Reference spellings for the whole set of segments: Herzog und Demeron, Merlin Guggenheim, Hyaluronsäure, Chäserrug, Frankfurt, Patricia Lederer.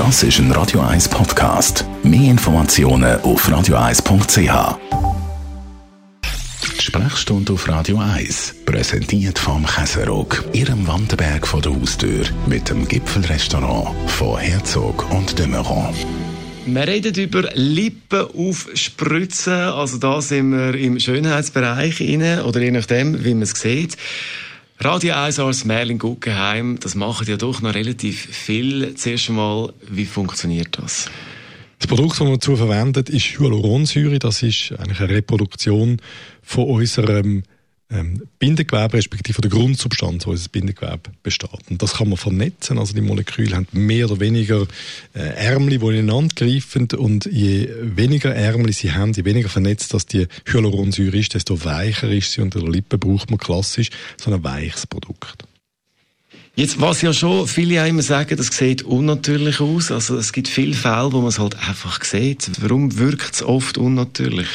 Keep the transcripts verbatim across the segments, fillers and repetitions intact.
Das ist ein Radio eins Podcast. Mehr Informationen auf radio eins punkt c h. Sprechstunde auf Radio eins. Präsentiert vom Chäserrug, Ihrem Wanderberg vor der Haustür. Mit dem Gipfelrestaurant von Herzog und Demeron. Wir reden über Lippen aufspritzen. Also da sind wir im Schönheitsbereich rein, oder je nachdem, wie man es sieht. Radio eins Arzt Merlin Guggenheim, das machen ja doch noch relativ viel. Zuerst einmal, wie funktioniert das? Das Produkt, das man dazu verwendet, ist Hyaluronsäure. Das ist eigentlich eine Reproduktion von unserem ähm, Bindegewebe, respektive der Grundsubstanz, wo unser Bindegewebe besteht. Und das kann man vernetzen. Also die Moleküle haben mehr oder weniger äh, Ärmel, die ineinander greifen. Und je weniger Ärmel sie haben, je weniger vernetzt dass die Hyaluronsäure ist, desto weicher ist sie. Und in der Lippe braucht man klassisch so ein weiches Produkt. Jetzt, was ja schon viele immer sagen, das sieht unnatürlich aus. Also es gibt viele Fälle, wo man es halt einfach sieht. Warum wirkt es oft unnatürlich?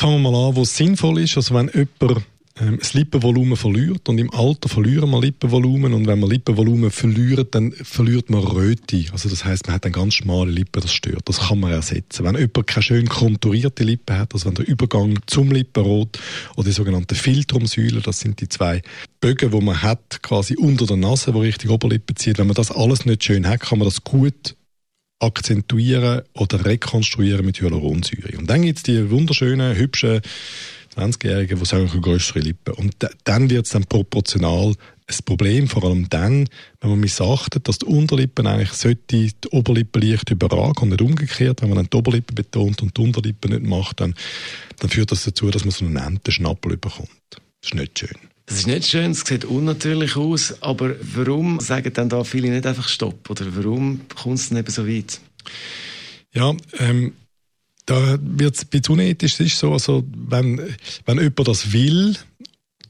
Jetzt fangen wir mal an, wo es sinnvoll ist. Also wenn jemand ähm, das Lippenvolumen verliert, und im Alter verlieren wir Lippenvolumen, und wenn man Lippenvolumen verliert, dann verliert man Röte. Also das heisst, man hat dann ganz schmale Lippen, das stört. Das kann man ersetzen. Wenn jemand keine schön konturierte Lippen hat, also wenn der Übergang zum Lippenrot oder die sogenannten Philtrumsäulen, das sind die zwei Bögen, die man hat, quasi unter der Nase, die Richtung Oberlippe zieht, wenn man das alles nicht schön hat, kann man das gut akzentuieren oder rekonstruieren mit Hyaluronsäure. Und dann gibt es die wunderschönen, hübschen zwanzigjährigen, die sagen, größere Lippen. Und d- dann wird es dann proportional ein Problem, vor allem dann, wenn man missachtet, dass die Unterlippen eigentlich sollte die Oberlippe leicht überragen und nicht umgekehrt. Wenn man dann die Oberlippe betont und die Unterlippe nicht macht, dann, dann führt das dazu, dass man so einen Entenschnappel bekommt. Das ist nicht schön. Das ist nicht schön, es sieht unnatürlich aus, aber warum sagen dann da viele nicht einfach Stopp? Oder warum kommt es denn eben so weit? Ja, ähm, da wird es ein bisschen unethisch. Es ist so, also, wenn, wenn jemand das will,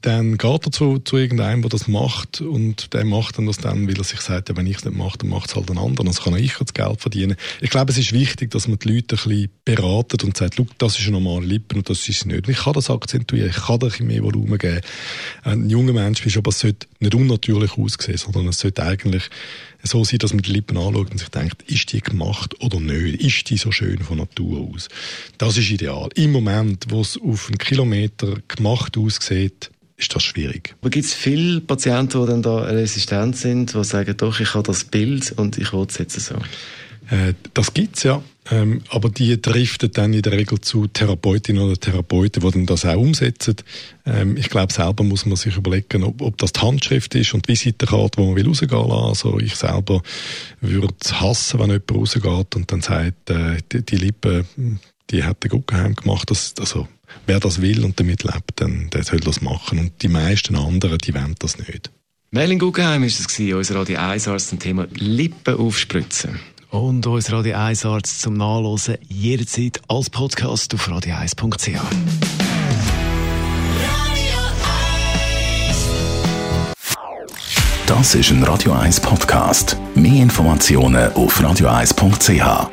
dann geht er zu, zu irgendeinem, der das macht, und der macht dann das dann, weil er sich sagt, ja, wenn ich es nicht mache, dann macht es halt ein anderer. Das kann auch ich das Geld verdienen. Ich glaube, es ist wichtig, dass man die Leute ein bisschen beratet und sagt, das ist eine normale Lippe und das ist es nicht. Und ich kann das akzentuieren, ich kann da ein bisschen mehr Volumen geben. Ein junger Mensch bist, aber es sollte nicht unnatürlich aussehen, sondern es sollte eigentlich so sein, dass man die Lippen anschaut und sich denkt, ist die gemacht oder nicht? Ist die so schön von Natur aus? Das ist ideal. Im Moment, wo es auf einen Kilometer gemacht aussieht, ist das schwierig. Aber gibt es viele Patienten, die dann da resistent sind, die sagen, doch, ich habe das Bild und ich will es jetzt so? Äh, das gibt es, ja. Ähm, aber die driften dann in der Regel zu Therapeutinnen oder Therapeuten, die dann das auch umsetzen. Ähm, ich glaube, selber muss man sich überlegen, ob, ob das die Handschrift ist und die Visitenkarte, die man will rausgehen lassen. Also ich selber würde es hassen, wenn jemand rausgeht und dann sagt, äh, die, die Lippe, die hat der Guggenheim gemacht. Das, also, wer das will und damit lebt, dann der soll das machen. Und die meisten anderen, die wollen das nicht. Merlin Guggenheim war es, unser Radio eins Arzt zum Thema Lippen aufspritzen. Und unser Radio eins Arzt zum Nachhören jederzeit als Podcast auf radio eins punkt c h. Das ist ein Radio eins Podcast. Mehr Informationen auf radio eins punkt c h.